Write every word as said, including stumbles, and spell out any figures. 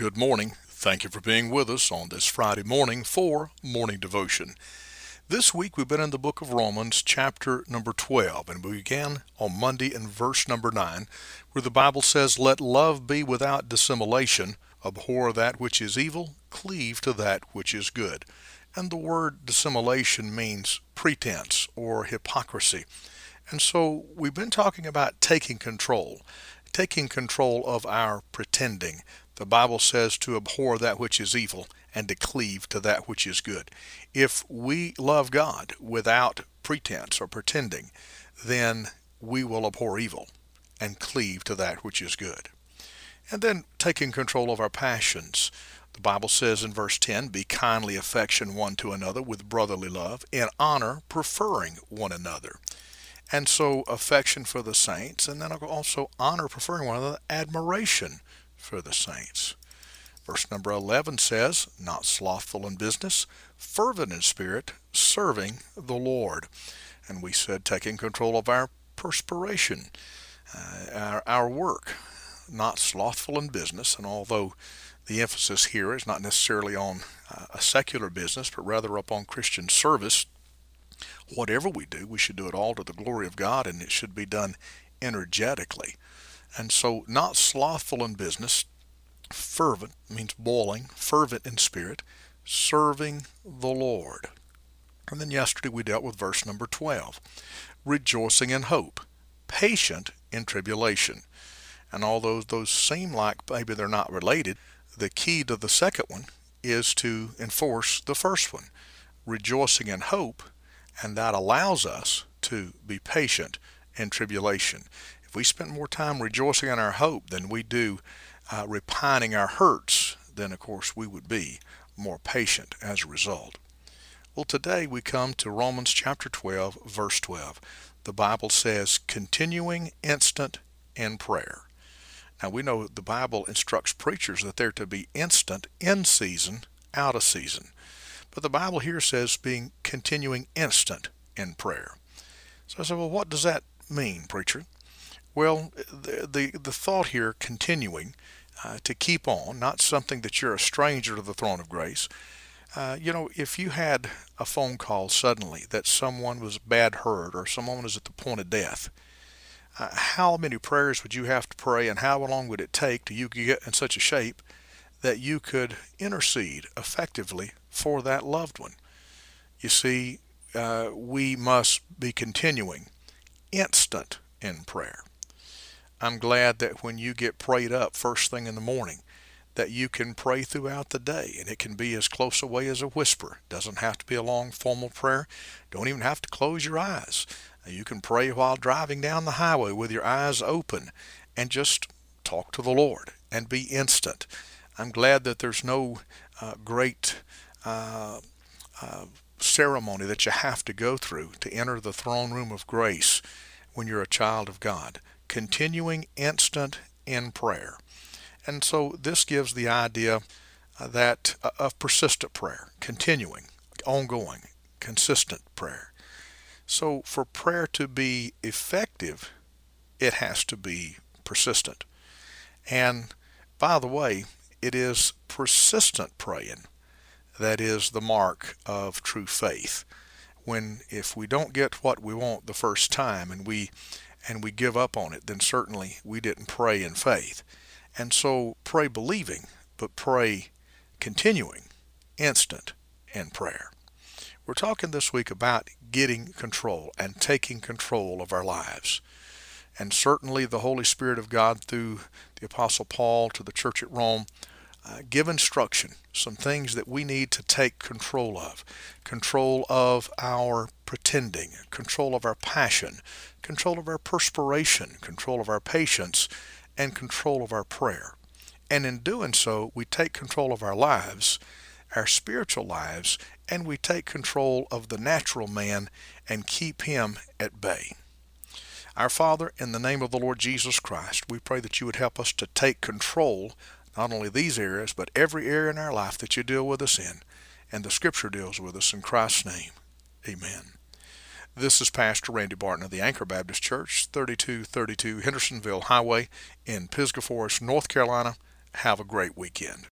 Good morning. Thank you for being with us on this Friday morning for Morning Devotion. This week we've been in the book of Romans chapter number twelve, and we began on Monday in verse number nine, where the Bible says, "Let love be without dissimulation, abhor that which is evil, cleave to that which is good." And the word dissimulation means pretense or hypocrisy. And so we've been talking about taking control, taking control of our pretending. The Bible says to abhor that which is evil and to cleave to that which is good. If we love God without pretense or pretending, then we will abhor evil and cleave to that which is good. And then taking control of our passions. The Bible says in verse ten, "Be kindly affectioned one to another with brotherly love, in honor preferring one another." And so affection for the saints, and then also honor preferring one another, admiration for the saints. Verse number eleven says, "Not slothful in business, fervent in spirit, serving the Lord." And we said taking control of our perspiration, uh, our, our work, not slothful in business. And although the emphasis here is not necessarily on uh, a secular business, but rather upon Christian service, whatever we do, we should do it all to the glory of God, and it should be done energetically. And so not slothful in business, fervent means boiling, fervent in spirit, serving the Lord. And then yesterday we dealt with verse number twelve, rejoicing in hope, patient in tribulation. And although those seem like maybe they're not related, the key to the second one is to enforce the first one, rejoicing in hope, and that allows us to be patient in tribulation. If we spent more time rejoicing in our hope than we do uh, repining our hurts, then of course we would be more patient as a result. Well, today we come to Romans chapter twelve, verse twelve. The Bible says, "Continuing instant in prayer." Now we know the Bible instructs preachers that they're to be instant, in season, out of season. But the Bible here says being continuing instant in prayer. So I said, well, what does that mean, preacher? Well, the, the, the thought here, continuing, uh, to keep on, not something that you're a stranger to the throne of grace. Uh, you know, if you had a phone call suddenly that someone was bad hurt or someone was at the point of death, uh, how many prayers would you have to pray, and how long would it take till you could get in such a shape that you could intercede effectively for that loved one? You see, uh, we must be continuing instant in prayer. I'm glad that when you get prayed up first thing in the morning, that you can pray throughout the day, and it can be as close away as a whisper. Doesn't have to be a long formal prayer. Don't even have to close your eyes. You can pray while driving down the highway with your eyes open and just talk to the Lord and be instant. I'm glad that there's no uh, great uh, uh, ceremony that you have to go through to enter the throne room of grace when you're a child of God. Continuing instant in prayer. And so this gives the idea that of persistent prayer, continuing, ongoing, consistent prayer. So for prayer to be effective, it has to be persistent. And by the way, it is persistent praying that is the mark of true faith. When if we don't get what we want the first time and we and we give up on it, then certainly we didn't pray in faith. And so pray believing, but pray continuing, instant in prayer. We're talking this week about getting control and taking control of our lives. And certainly the Holy Spirit of God through the Apostle Paul to the church at Rome Uh, give instruction, some things that we need to take control of. Control of our pretending, control of our passion, control of our perspiration, control of our patience, and control of our prayer. And in doing so, we take control of our lives, our spiritual lives, and we take control of the natural man and keep him at bay. Our Father, in the name of the Lord Jesus Christ, we pray that you would help us to take control not only these areas, but every area in our life that you deal with us in, and the Scripture deals with us in Christ's name. Amen. This is Pastor Randy Barton of the Anchor Baptist Church, thirty-two thirty-two Hendersonville Highway in Pisgah Forest, North Carolina. Have a great weekend.